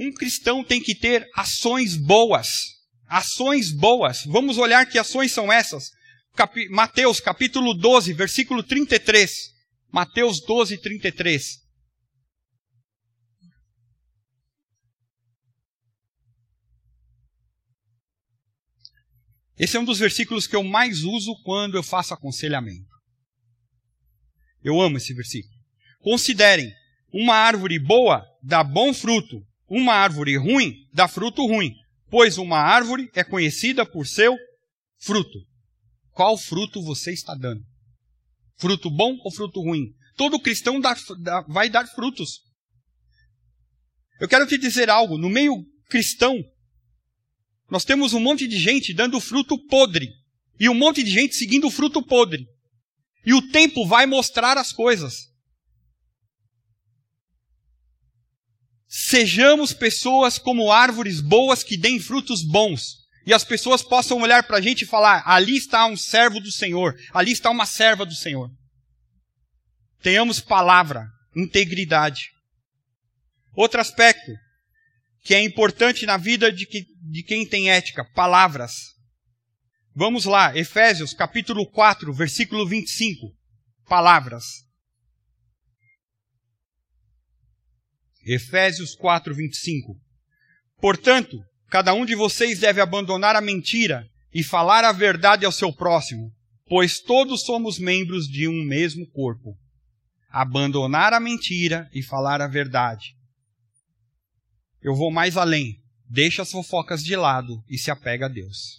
Um cristão tem que ter ações boas. Ações boas. Vamos olhar que ações são essas. Mateus capítulo 12, versículo 33. Mateus 12, 33. Esse é um dos versículos que eu mais uso quando eu faço aconselhamento. Eu amo esse versículo. Considerem, uma árvore boa dá bom fruto, uma árvore ruim dá fruto ruim, pois uma árvore é conhecida por seu fruto. Qual fruto você está dando? Fruto bom ou fruto ruim? Todo cristão vai dar frutos. Eu quero te dizer algo, no meio cristão, nós temos um monte de gente dando fruto podre. E um monte de gente seguindo o fruto podre. E o tempo vai mostrar as coisas. Sejamos pessoas como árvores boas que deem frutos bons. E as pessoas possam olhar para a gente e falar, ali está um servo do Senhor. Ali está uma serva do Senhor. Tenhamos palavra, integridade. Outro aspecto que é importante na vida de quem tem ética, palavras. Vamos lá, Efésios capítulo 4, versículo 25, palavras. Efésios 4, 25. Portanto, cada um de vocês deve abandonar a mentira e falar a verdade ao seu próximo, pois todos somos membros de um mesmo corpo. Abandonar a mentira e falar a verdade. Eu vou mais além. Deixa as fofocas de lado e se apega a Deus.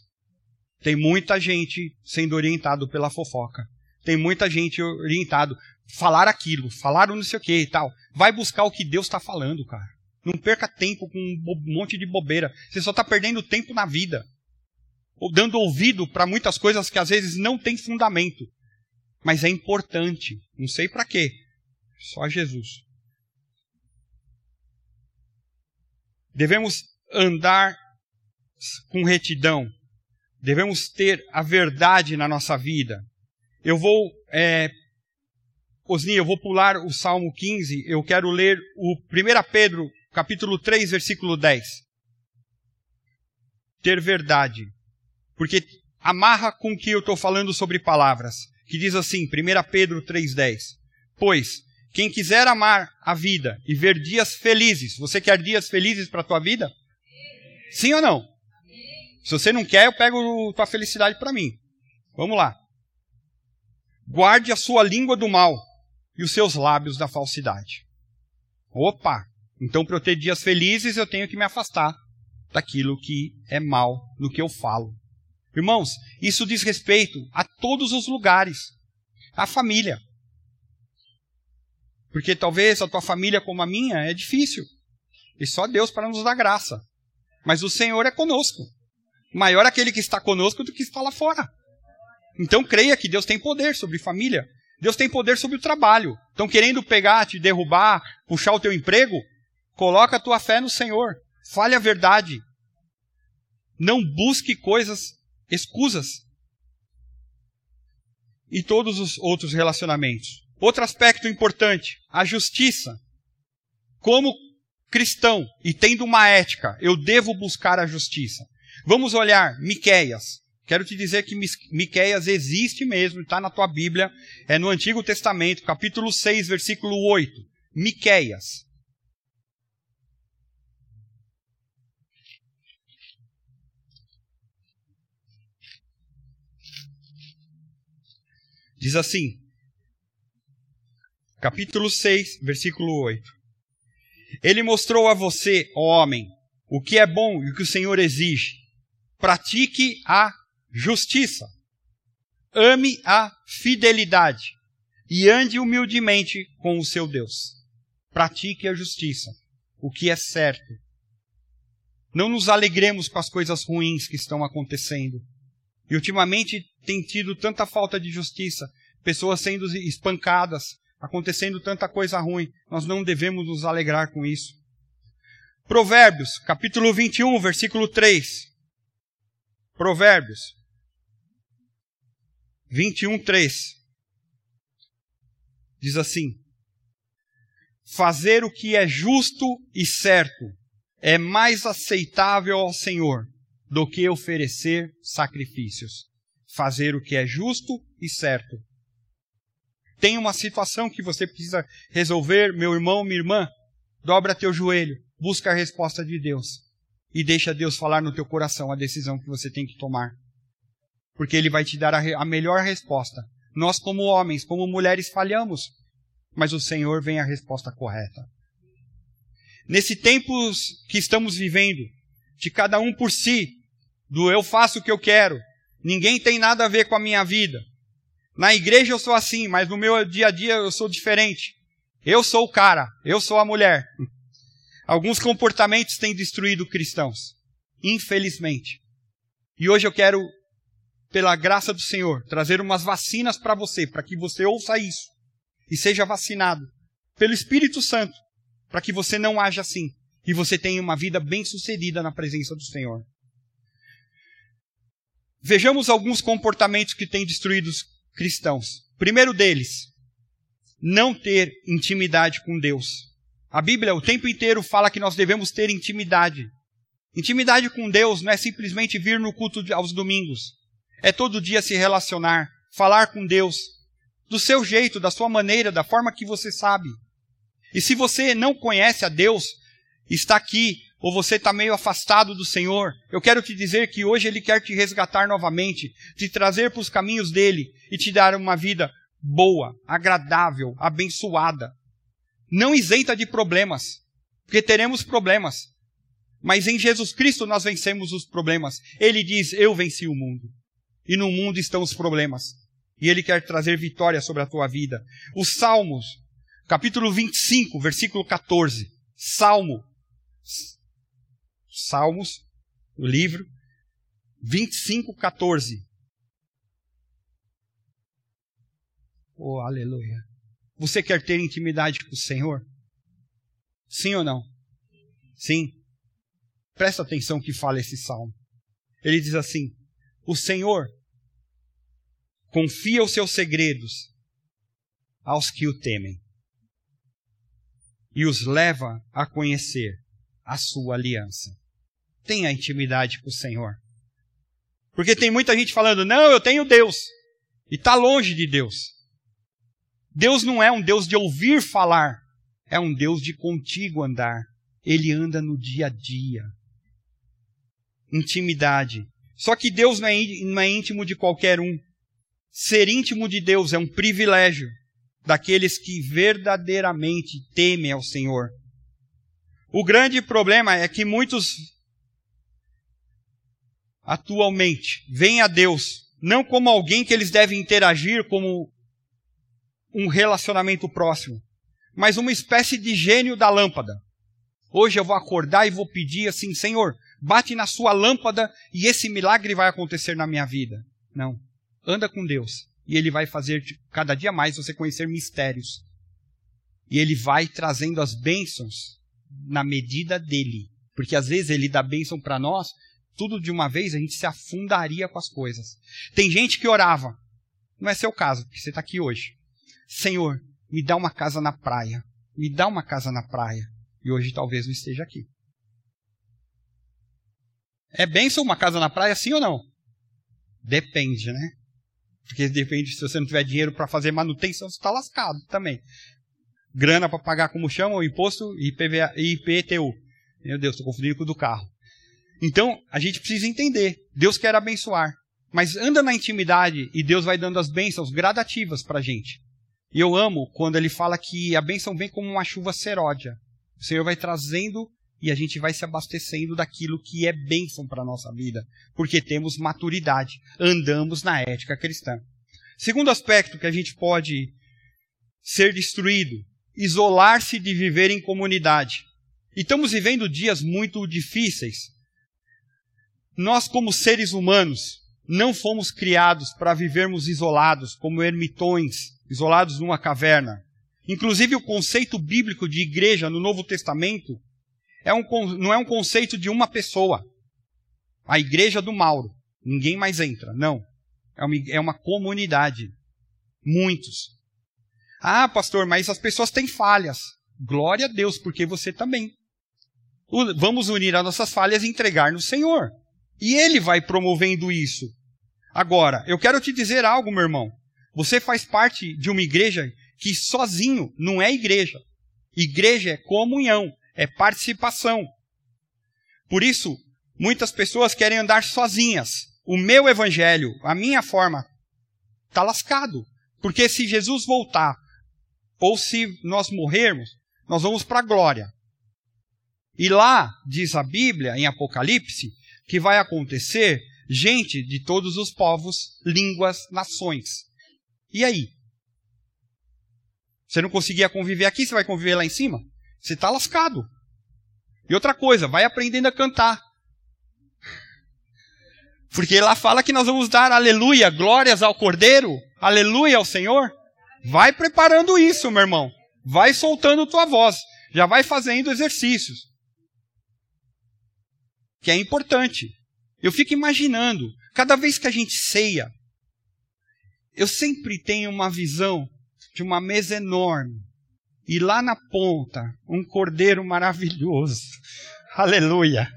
Tem muita gente sendo orientado pela fofoca. Tem muita gente orientado. Falar aquilo, falar não sei o que e tal. Vai buscar o que Deus está falando, cara. Não perca tempo com um monte de bobeira. Você só está perdendo tempo na vida. Ou dando ouvido para muitas coisas que às vezes não tem fundamento. Mas é importante. Não sei para quê. Só Jesus. Devemos andar com retidão. Devemos ter a verdade na nossa vida. Eu vou... Osni, eu vou pular o Salmo 15. Eu quero ler o 1 Pedro, capítulo 3, versículo 10. Ter verdade. Porque amarra com o que eu estou falando sobre palavras. Que diz assim, 1 Pedro 3, 10. Pois... quem quiser amar a vida e ver dias felizes, você quer dias felizes para a tua vida? Sim ou não? Se você não quer, eu pego a tua felicidade para mim. Vamos lá. Guarde a sua língua do mal e os seus lábios da falsidade. Opa! Então, para eu ter dias felizes, eu tenho que me afastar daquilo que é mal no que eu falo. Irmãos, isso diz respeito a todos os lugares. A família. Porque talvez a tua família como a minha é difícil. E só Deus para nos dar graça. Mas o Senhor é conosco. Maior aquele que está conosco do que está lá fora. Então creia que Deus tem poder sobre família. Deus tem poder sobre o trabalho. Estão querendo pegar, te derrubar, puxar o teu emprego? Coloca a tua fé no Senhor. Fale a verdade. Não busque coisas, escusas. E todos os outros relacionamentos. Outro aspecto importante, a justiça. Como cristão e tendo uma ética, eu devo buscar a justiça. Vamos olhar Miqueias. Quero te dizer que Miqueias existe mesmo, está na tua Bíblia. É no Antigo Testamento, capítulo 6, versículo 8. Miqueias. Diz assim. Capítulo 6, versículo 8. Ele mostrou a você, ó homem, o que é bom e o que o Senhor exige. Pratique a justiça. Ame a fidelidade. E ande humildemente com o seu Deus. Pratique a justiça. O que é certo. Não nos alegremos com as coisas ruins que estão acontecendo. E ultimamente tem tido tanta falta de justiça, pessoas sendo espancadas, acontecendo tanta coisa ruim. Nós não devemos nos alegrar com isso. Provérbios, capítulo 21, versículo 3. Provérbios 21, 3. Diz assim: fazer o que é justo e certo é mais aceitável ao Senhor do que oferecer sacrifícios. Fazer o que é justo e certo. Tem uma situação que você precisa resolver, meu irmão, minha irmã. Dobra teu joelho, busca a resposta de Deus e deixa Deus falar no teu coração a decisão que você tem que tomar. Porque Ele vai te dar a melhor resposta. Nós como homens, como mulheres falhamos, mas o Senhor vem a resposta correta. Nesse tempo que estamos vivendo, de cada um por si, do eu faço o que eu quero, ninguém tem nada a ver com a minha vida. Na igreja eu sou assim, mas no meu dia a dia eu sou diferente. Eu sou o cara, eu sou a mulher. Alguns comportamentos têm destruído cristãos, infelizmente. E hoje eu quero, pela graça do Senhor, trazer umas vacinas para você, para que você ouça isso e seja vacinado pelo Espírito Santo, para que você não haja assim e você tenha uma vida bem-sucedida na presença do Senhor. Vejamos alguns comportamentos que têm destruído os cristãos. Primeiro deles, não ter intimidade com Deus. A Bíblia o tempo inteiro fala que nós devemos ter intimidade. Intimidade com Deus não é simplesmente vir no culto aos domingos. É todo dia se relacionar, falar com Deus, do seu jeito, da sua maneira, da forma que você sabe. E se você não conhece a Deus, está aqui, ou você está meio afastado do Senhor, eu quero te dizer que hoje Ele quer te resgatar novamente, te trazer para os caminhos dEle e te dar uma vida boa, agradável, abençoada. Não isenta de problemas, porque teremos problemas. Mas em Jesus Cristo nós vencemos os problemas. Ele diz, eu venci o mundo. E no mundo estão os problemas. E Ele quer trazer vitória sobre a tua vida. Os Salmos, capítulo 25, versículo 14. Salmos, o livro, 25, 14. Oh, aleluia. Você quer ter intimidade com o Senhor? Sim ou não? Sim. Presta atenção no que fala esse salmo. Ele diz assim: o Senhor confia os seus segredos aos que o temem e os leva a conhecer a sua aliança. Tenha intimidade com o Senhor. Porque tem muita gente falando, não, eu tenho Deus. E está longe de Deus. Deus não é um Deus de ouvir falar, é um Deus de contigo andar. Ele anda no dia a dia. Intimidade. Só que Deus não é íntimo de qualquer um. Ser íntimo de Deus é um privilégio daqueles que verdadeiramente temem ao Senhor. O grande problema é que muitos atualmente veem a Deus não como alguém que eles devem interagir como um relacionamento próximo, mas uma espécie de gênio da lâmpada. Hoje eu vou acordar e vou pedir assim, Senhor, bate na sua lâmpada e esse milagre vai acontecer na minha vida. Não. Anda com Deus e Ele vai fazer cada dia mais você conhecer mistérios. E Ele vai trazendo as bênçãos na medida dEle. Porque às vezes Ele dá bênção para nós, tudo de uma vez a gente se afundaria com as coisas. Tem gente que orava. Não é seu caso, porque você está aqui hoje. Senhor, me dá uma casa na praia. Me dá uma casa na praia. E hoje talvez não esteja aqui. É bênção uma casa na praia, sim ou não? Depende, né? Porque depende, se você não tiver dinheiro para fazer manutenção, você está lascado também. Grana para pagar, como chamam, o imposto IPTU. Meu Deus, estou confundindo com o do carro. Então, a gente precisa entender. Deus quer abençoar. Mas anda na intimidade e Deus vai dando as bênçãos gradativas para a gente. E eu amo quando Ele fala que a bênção vem como uma chuva seródia. O Senhor vai trazendo e a gente vai se abastecendo daquilo que é bênção para a nossa vida. Porque temos maturidade. Andamos na ética cristã. Segundo aspecto que a gente pode ser destruído. Isolar-se de viver em comunidade. E estamos vivendo dias muito difíceis. Nós, como seres humanos, não fomos criados para vivermos isolados, como ermitões, isolados numa caverna. Inclusive, o conceito bíblico de igreja no Novo Testamento não é um conceito de uma pessoa. A igreja do Mauro. Ninguém mais entra. Não. É uma comunidade. Muitos. Ah, pastor, mas as pessoas têm falhas. Glória a Deus, porque você também. Vamos unir as nossas falhas e entregar no Senhor. E Ele vai promovendo isso. Agora, eu quero te dizer algo, meu irmão. Você faz parte de uma igreja que sozinho não é igreja. Igreja é comunhão, é participação. Por isso, muitas pessoas querem andar sozinhas. O meu evangelho, a minha forma, está lascado. Porque se Jesus voltar, ou se nós morrermos, nós vamos para a glória. E lá, diz a Bíblia, em Apocalipse, que vai acontecer gente de todos os povos, línguas, nações. E aí? Você não conseguia conviver aqui, você vai conviver lá em cima? Você está lascado. E outra coisa, vai aprendendo a cantar. Porque lá fala que nós vamos dar aleluia, glórias ao Cordeiro, aleluia ao Senhor. Vai preparando isso, meu irmão. Vai soltando tua voz. Já vai fazendo exercícios. Que é importante. Eu fico imaginando, cada vez que a gente ceia, eu sempre tenho uma visão de uma mesa enorme. E lá na ponta, um cordeiro maravilhoso. Aleluia.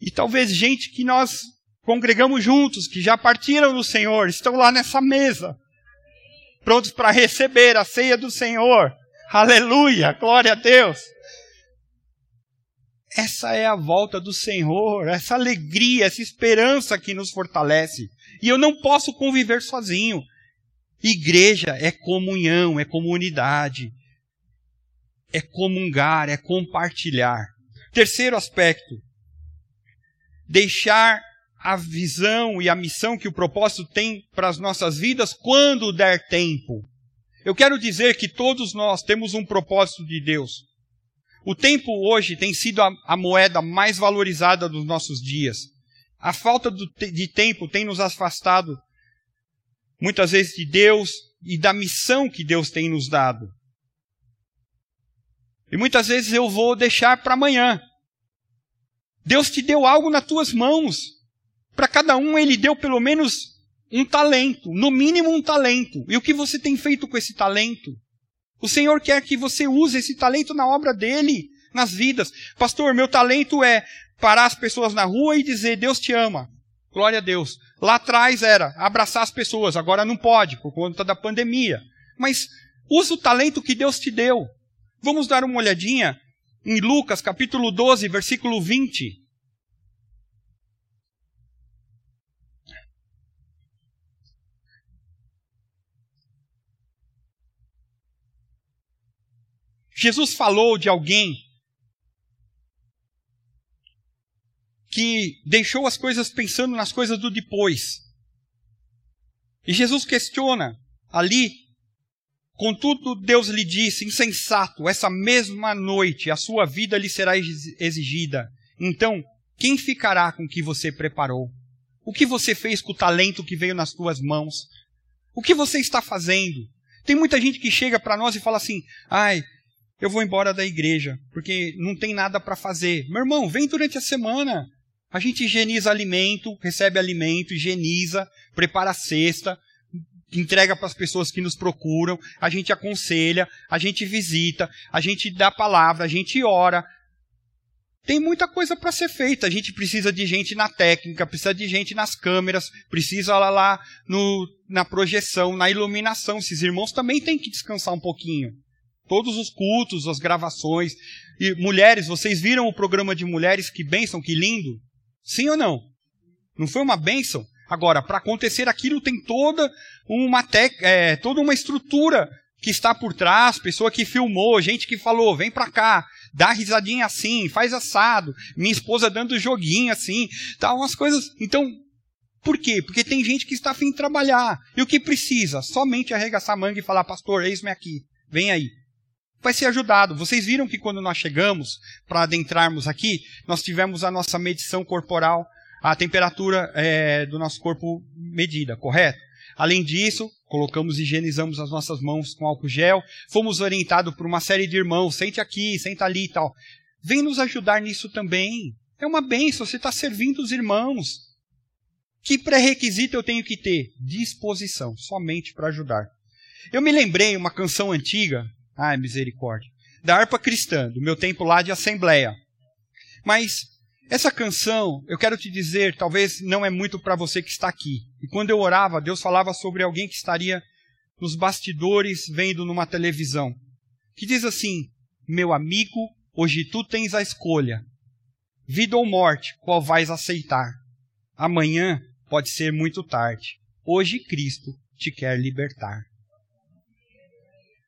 E talvez gente que nós congregamos juntos, que já partiram do Senhor, estão lá nessa mesa, prontos para receber a ceia do Senhor. Aleluia, glória a Deus. Essa é a volta do Senhor, essa alegria, essa esperança que nos fortalece. E eu não posso conviver sozinho. Igreja é comunhão, é comunidade, é comungar, é compartilhar. Terceiro aspecto, deixar a visão e a missão que o propósito tem para as nossas vidas quando der tempo. Eu quero dizer que todos nós temos um propósito de Deus. O tempo hoje tem sido a moeda mais valorizada dos nossos dias. A falta de tempo tem nos afastado, muitas vezes, de Deus e da missão que Deus tem nos dado. E muitas vezes eu vou deixar para amanhã. Deus te deu algo nas tuas mãos. Para cada um, Ele deu pelo menos um talento, no mínimo um talento. E o que você tem feito com esse talento? O Senhor quer que você use esse talento na obra dEle, nas vidas. Pastor, meu talento é parar as pessoas na rua e dizer, Deus te ama. Glória a Deus. Lá atrás era abraçar as pessoas, agora não pode, por conta da pandemia. Mas usa o talento que Deus te deu. Vamos dar uma olhadinha em Lucas, capítulo 12, versículo 20. Jesus falou de alguém que deixou as coisas pensando nas coisas do depois. E Jesus questiona ali, contudo Deus lhe disse, insensato, essa mesma noite a sua vida lhe será exigida. Então, quem ficará com o que você preparou? O que você fez com o talento que veio nas tuas mãos? O que você está fazendo? Tem muita gente que chega para nós e fala assim, ai, eu vou embora da igreja, porque não tem nada para fazer. Meu irmão, vem durante a semana. A gente higieniza alimento, recebe alimento, higieniza, prepara a cesta, entrega para as pessoas que nos procuram, a gente aconselha, a gente visita, a gente dá palavra, a gente ora. Tem muita coisa para ser feita. A gente precisa de gente na técnica, precisa de gente nas câmeras, precisa lá na projeção, na iluminação. Esses irmãos também têm que descansar um pouquinho. Todos os cultos, as gravações. E mulheres, vocês viram o programa de mulheres? Que bênção, que lindo. Sim ou não? Não foi uma bênção? Agora, para acontecer aquilo tem toda uma estrutura que está por trás. Pessoa que filmou, gente que falou, vem para cá, dá risadinha assim, faz assado. Minha esposa dando joguinho assim. Tá, umas coisas... Então, por quê? Porque tem gente que está a fim de trabalhar. E o que precisa? Somente arregaçar a manga e falar, pastor, eis-me aqui, vem aí. vai ser ajudado. Vocês viram que quando nós chegamos para adentrarmos aqui, nós tivemos a nossa medição corporal, a temperatura do nosso corpo medida, correto? Além disso, colocamos e higienizamos as nossas mãos com álcool gel, fomos orientados por uma série de irmãos, sente aqui, senta ali e tal. Vem nos ajudar nisso também. É uma bênção, você está servindo os irmãos. Que pré-requisito eu tenho que ter? Disposição, somente para ajudar. Eu me lembrei uma canção antiga, ai misericórdia, da harpa cristã, do meu tempo lá de assembleia. Mas essa canção, eu quero te dizer, talvez não é muito para você que está aqui. E quando eu orava, Deus falava sobre alguém que estaria nos bastidores vendo numa televisão. Que diz assim, meu amigo, hoje tu tens a escolha. Vida ou morte, qual vais aceitar? Amanhã pode ser muito tarde. Hoje Cristo te quer libertar.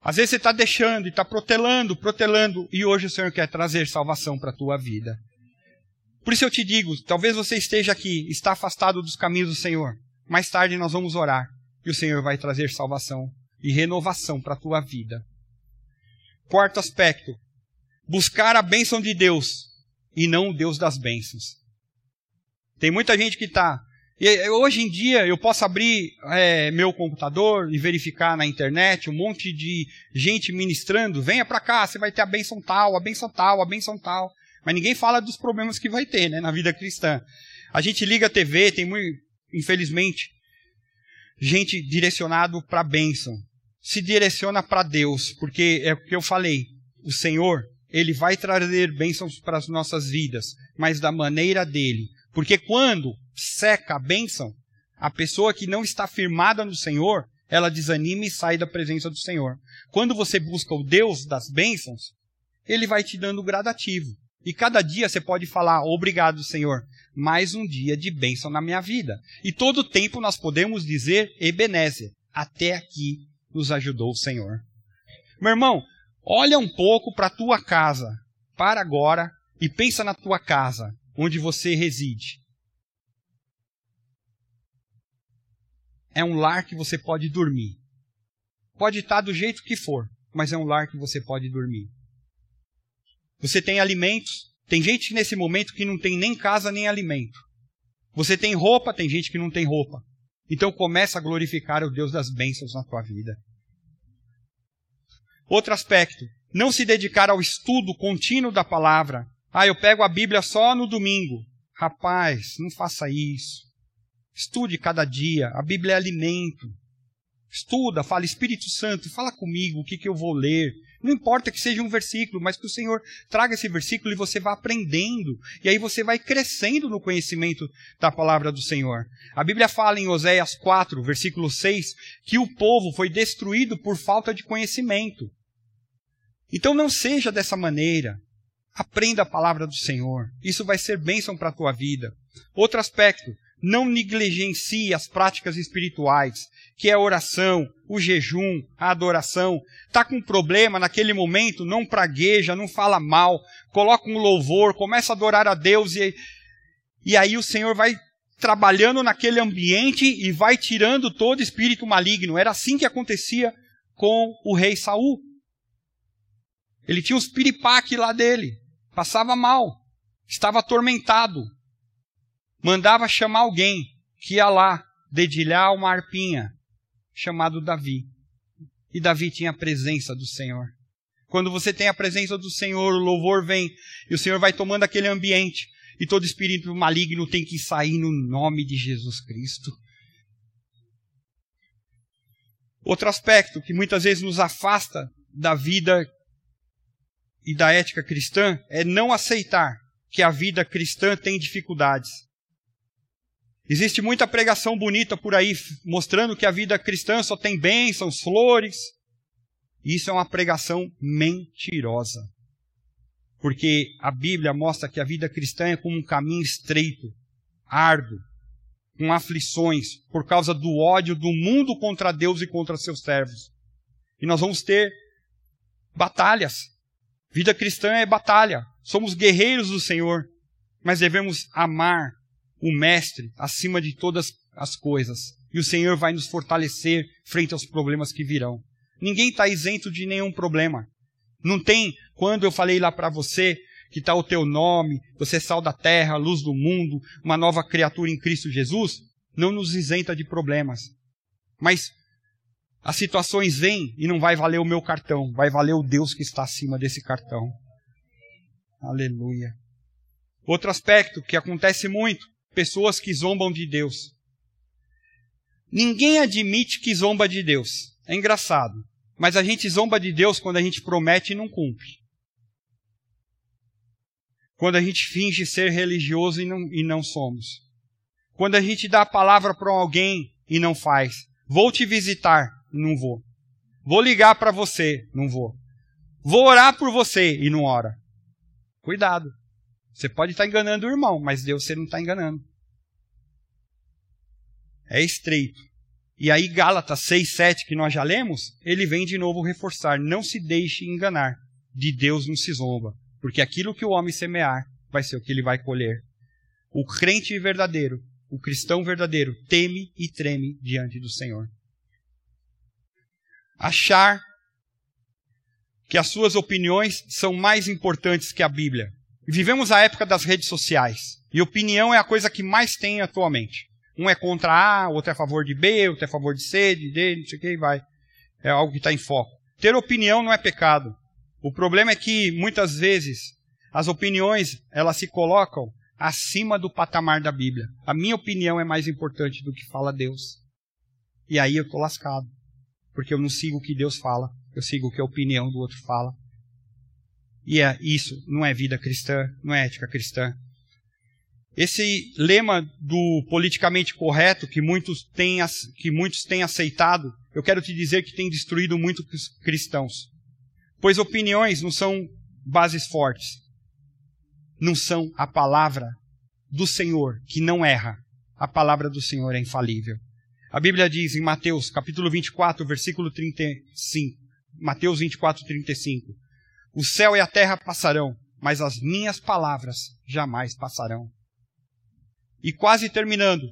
Às vezes você está deixando e está protelando, e hoje o Senhor quer trazer salvação para a tua vida. Por isso eu te digo, talvez você esteja aqui, está afastado dos caminhos do Senhor. Mais tarde nós vamos orar e o Senhor vai trazer salvação e renovação para a tua vida. Quarto aspecto, buscar a bênção de Deus e não o Deus das bênçãos. Tem muita gente que está... Hoje em dia eu posso abrir meu computador e verificar na internet um monte de gente ministrando. Venha para cá, você vai ter a bênção tal, a bênção tal, a bênção tal. Mas ninguém fala dos problemas que vai ter, né, na vida cristã. A gente liga a TV, tem muito, infelizmente, gente direcionada para a bênção. Se direciona para Deus, porque é o que eu falei. O Senhor, Ele vai trazer bênçãos para as nossas vidas, mas da maneira dEle. Porque quando seca a bênção, a pessoa que não está firmada no Senhor, ela desanima e sai da presença do Senhor. Quando você busca o Deus das bênçãos, Ele vai te dando gradativo. E cada dia você pode falar, obrigado Senhor, mais um dia de bênção na minha vida. E todo tempo nós podemos dizer, Ebenezer, até aqui nos ajudou o Senhor. Meu irmão, olha um pouco para a tua casa, para agora e pensa na tua casa, onde você reside. É um lar que você pode dormir. Pode estar do jeito que for, mas é um lar que você pode dormir. Você tem alimentos, tem gente nesse momento que não tem nem casa nem alimento. Você tem roupa, tem gente que não tem roupa. Então começa a glorificar o Deus das bênçãos na tua vida. Outro aspecto, não se dedicar ao estudo contínuo da palavra. Ah, eu pego a Bíblia só no domingo. Rapaz, não faça isso. Estude cada dia, a Bíblia é alimento. Estuda, fala, Espírito Santo, fala comigo o que eu vou ler. Não importa que seja um versículo, mas que o Senhor traga esse versículo e você vá aprendendo. E aí você vai crescendo no conhecimento da palavra do Senhor. A Bíblia fala em Oséias 4, versículo 6, que o povo foi destruído por falta de conhecimento. Então não seja dessa maneira. Aprenda a palavra do Senhor. Isso vai ser bênção para a tua vida. Outro aspecto. Não negligencie as práticas espirituais, que é a oração, o jejum, a adoração. Está com um problema naquele momento, não pragueja, não fala mal, coloca um louvor, começa a adorar a Deus e aí o Senhor vai trabalhando naquele ambiente e vai tirando todo espírito maligno. Era assim que acontecia com o rei Saul. Ele tinha os piripaque lá dele, passava mal, estava atormentado. Mandava chamar alguém que ia lá dedilhar uma harpinha, chamado Davi. E Davi tinha a presença do Senhor. Quando você tem a presença do Senhor, o louvor vem, e o Senhor vai tomando aquele ambiente, e todo espírito maligno tem que sair no nome de Jesus Cristo. Outro aspecto que muitas vezes nos afasta da vida e da ética cristã é não aceitar que a vida cristã tem dificuldades. Existe muita pregação bonita por aí, mostrando que a vida cristã só tem bênçãos, flores. Isso é uma pregação mentirosa. Porque a Bíblia mostra que a vida cristã é como um caminho estreito, árduo, com aflições, por causa do ódio do mundo contra Deus e contra seus servos. E nós vamos ter batalhas. Vida cristã é batalha. Somos guerreiros do Senhor, mas devemos amar o Mestre acima de todas as coisas. E o Senhor vai nos fortalecer frente aos problemas que virão. Ninguém está isento de nenhum problema. Não tem, quando eu falei lá para você, que está o teu nome, você é sal da terra, luz do mundo, uma nova criatura em Cristo Jesus, não nos isenta de problemas. Mas as situações vêm e não vai valer o meu cartão, vai valer o Deus que está acima desse cartão. Aleluia. Outro aspecto que acontece muito, pessoas que zombam de Deus. Ninguém admite que zomba de Deus. É engraçado. Mas a gente zomba de Deus quando a gente promete e não cumpre. Quando a gente finge ser religioso e não somos. Quando a gente dá a palavra para alguém e não faz. Vou te visitar, não vou. Vou ligar para você, não vou. Vou orar por você e não ora. Cuidado. Você pode estar enganando o irmão, mas Deus você não está enganando. É estreito. E aí Gálatas 6:7, que nós já lemos, ele vem de novo reforçar. Não se deixe enganar. De Deus não se zomba. Porque aquilo que o homem semear vai ser o que ele vai colher. O crente verdadeiro, o cristão verdadeiro, teme e treme diante do Senhor. Achar que as suas opiniões são mais importantes que a Bíblia. Vivemos a época das redes sociais. E opinião é a coisa que mais tem atualmente. Um é contra A, outro é a favor de B, outro é a favor de C, de D, não sei o que, e vai. É algo que está em foco. Ter opinião não é pecado. O problema é que, muitas vezes, as opiniões, elas se colocam acima do patamar da Bíblia. A minha opinião é mais importante do que fala Deus. E aí eu estou lascado. Porque eu não sigo o que Deus fala. Eu sigo o que a opinião do outro fala. E isso não é vida cristã, não é ética cristã. Esse lema do politicamente correto que muitos têm aceitado, eu quero te dizer que tem destruído muitos cristãos. Pois opiniões não são bases fortes. Não são a palavra do Senhor, que não erra. A palavra do Senhor é infalível. A Bíblia diz em Mateus, capítulo 24, versículo 35. Mateus 24, 35. O céu e a terra passarão, mas as minhas palavras jamais passarão. E quase terminando.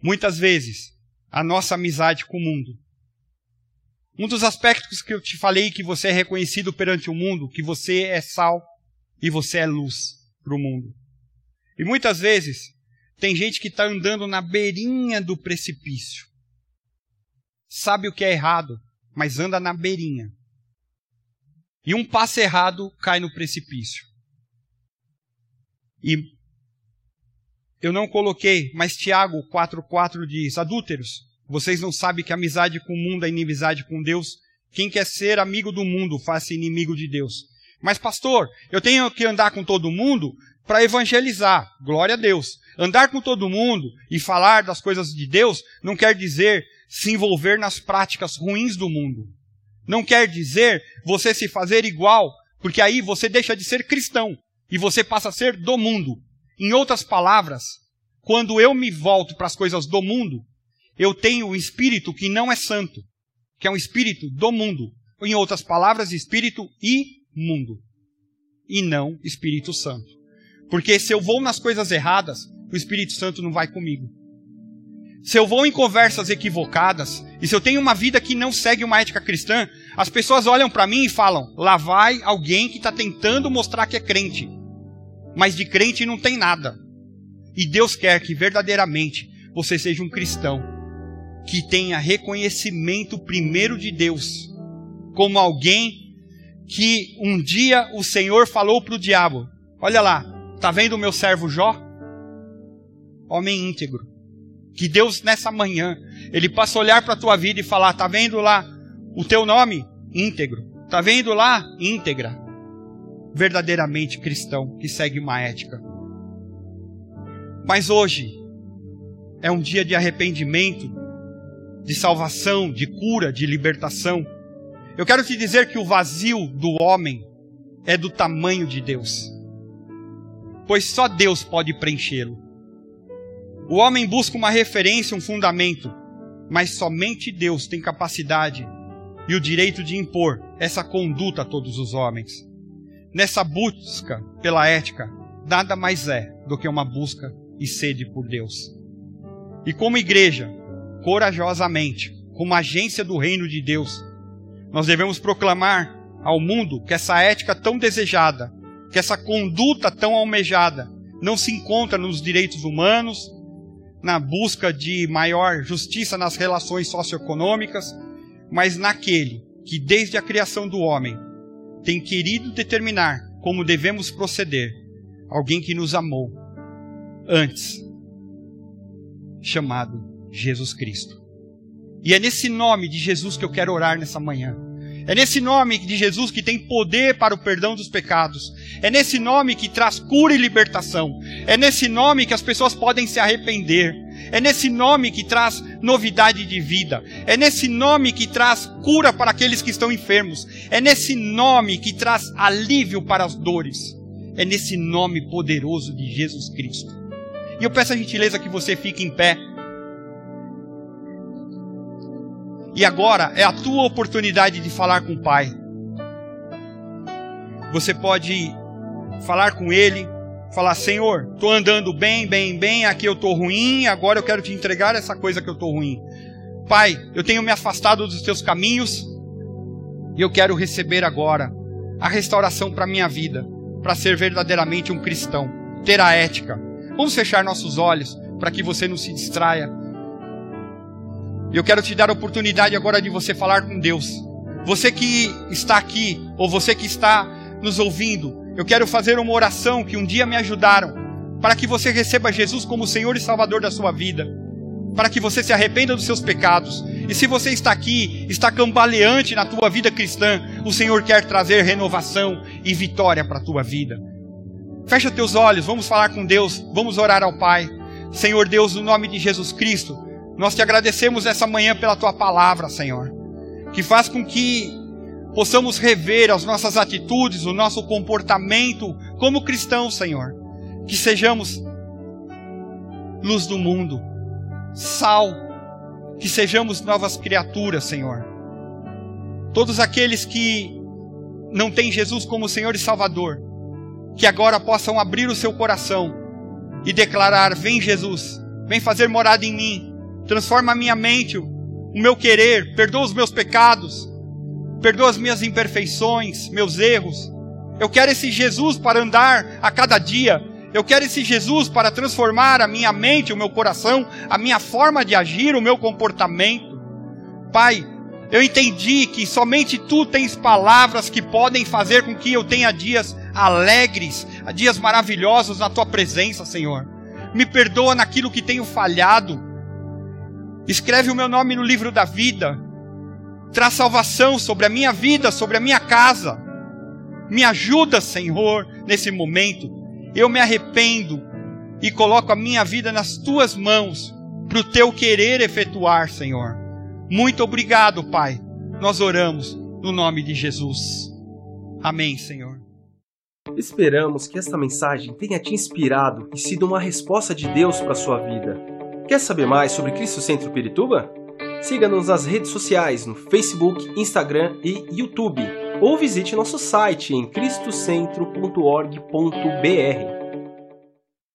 Muitas vezes, a nossa amizade com o mundo. Um dos aspectos que eu te falei, que você é reconhecido perante o mundo, que você é sal e você é luz para o mundo. E muitas vezes, tem gente que está andando na beirinha do precipício. Sabe o que é errado, mas anda na beirinha. E um passo errado cai no precipício. E eu não coloquei, mas Tiago 4,4 diz, adúlteros, vocês não sabem que amizade com o mundo é inimizade com Deus? Quem quer ser amigo do mundo, faz-se inimigo de Deus. Mas pastor, eu tenho que andar com todo mundo para evangelizar. Glória a Deus. Andar com todo mundo e falar das coisas de Deus não quer dizer se envolver nas práticas ruins do mundo. Não quer dizer você se fazer igual, porque aí você deixa de ser cristão e você passa a ser do mundo. Em outras palavras, quando eu me volto para as coisas do mundo, eu tenho um espírito que não é santo, que é um espírito do mundo. Em outras palavras, espírito imundo e não Espírito Santo. Porque se eu vou nas coisas erradas, o Espírito Santo não vai comigo. Se eu vou em conversas equivocadas, e se eu tenho uma vida que não segue uma ética cristã, as pessoas olham para mim e falam, lá vai alguém que está tentando mostrar que é crente. Mas de crente não tem nada. E Deus quer que verdadeiramente você seja um cristão, que tenha reconhecimento primeiro de Deus, como alguém que um dia o Senhor falou para o diabo, olha lá, está vendo o meu servo Jó? Homem íntegro. Que Deus, nessa manhã, Ele possa olhar para a tua vida e falar, está vendo lá o teu nome? Íntegro. Está vendo lá? Íntegra. Verdadeiramente cristão, que segue uma ética. Mas hoje é um dia de arrependimento, de salvação, de cura, de libertação. Eu quero te dizer que o vazio do homem é do tamanho de Deus. Pois só Deus pode preenchê-lo. O homem busca uma referência, um fundamento, mas somente Deus tem capacidade e o direito de impor essa conduta a todos os homens. Nessa busca pela ética, nada mais é do que uma busca e sede por Deus. E como igreja, corajosamente, como agência do reino de Deus, Nós devemos proclamar ao mundo que essa ética tão desejada, que essa conduta tão almejada, não se encontra nos direitos humanos, na busca de maior justiça nas relações socioeconômicas, mas naquele que desde a criação do homem tem querido determinar como devemos proceder, alguém que nos amou antes, chamado Jesus Cristo. E é nesse nome de Jesus que eu quero orar nessa manhã. É nesse nome de Jesus que tem poder para o perdão dos pecados. É nesse nome que traz cura e libertação. É nesse nome que as pessoas podem se arrepender. É nesse nome que traz novidade de vida. É nesse nome que traz cura para aqueles que estão enfermos. É nesse nome que traz alívio para as dores. É nesse nome poderoso de Jesus Cristo. E eu peço a gentileza que você fique em pé. E agora é a tua oportunidade de falar com o Pai. Você pode falar com Ele, falar: Senhor, estou andando bem, aqui eu estou ruim, agora eu quero te entregar essa coisa que eu estou ruim. Pai, eu tenho me afastado dos teus caminhos e eu quero receber agora a restauração para a minha vida, para ser verdadeiramente um cristão, ter a ética. Vamos fechar nossos olhos para que você não se distraia. Eu quero te dar a oportunidade agora de você falar com Deus. Você que está aqui, ou você que está nos ouvindo, eu quero fazer uma oração que um dia me ajudaram, para que você receba Jesus como Senhor e Salvador da sua vida, para que você se arrependa dos seus pecados. E se você está aqui, está cambaleante na tua vida cristã, o Senhor quer trazer renovação e vitória para a tua vida. Fecha teus olhos, vamos falar com Deus, vamos orar ao Pai. Senhor Deus, no nome de Jesus Cristo, nós te agradecemos essa manhã pela Tua Palavra, Senhor, que faz com que possamos rever as nossas atitudes, o nosso comportamento como cristãos, Senhor. Que sejamos luz do mundo, sal, que sejamos novas criaturas, Senhor. Todos aqueles que não têm Jesus como Senhor e Salvador, que agora possam abrir o seu coração e declarar: vem Jesus, vem fazer morada em mim. Transforma a minha mente, o meu querer, perdoa os meus pecados, perdoa as minhas imperfeições, meus erros. Eu quero esse Jesus para andar a cada dia. Eu quero esse Jesus para transformar a minha mente, o meu coração, a minha forma de agir, o meu comportamento. Pai, eu entendi que somente Tu tens palavras que podem fazer com que eu tenha dias alegres, dias maravilhosos na Tua presença, Senhor. Me perdoa naquilo que tenho falhado. Escreve o meu nome no livro da vida. Traz salvação sobre a minha vida, sobre a minha casa. Me ajuda, Senhor, nesse momento. Eu me arrependo e coloco a minha vida nas Tuas mãos para o Teu querer efetuar, Senhor. Muito obrigado, Pai. Nós oramos no nome de Jesus. Amém, Senhor. Esperamos que esta mensagem tenha te inspirado e sido uma resposta de Deus para a sua vida. Quer saber mais sobre Cristo Centro Pirituba? Siga-nos nas redes sociais, no Facebook, Instagram e YouTube. Ou visite nosso site em cristocentro.org.br.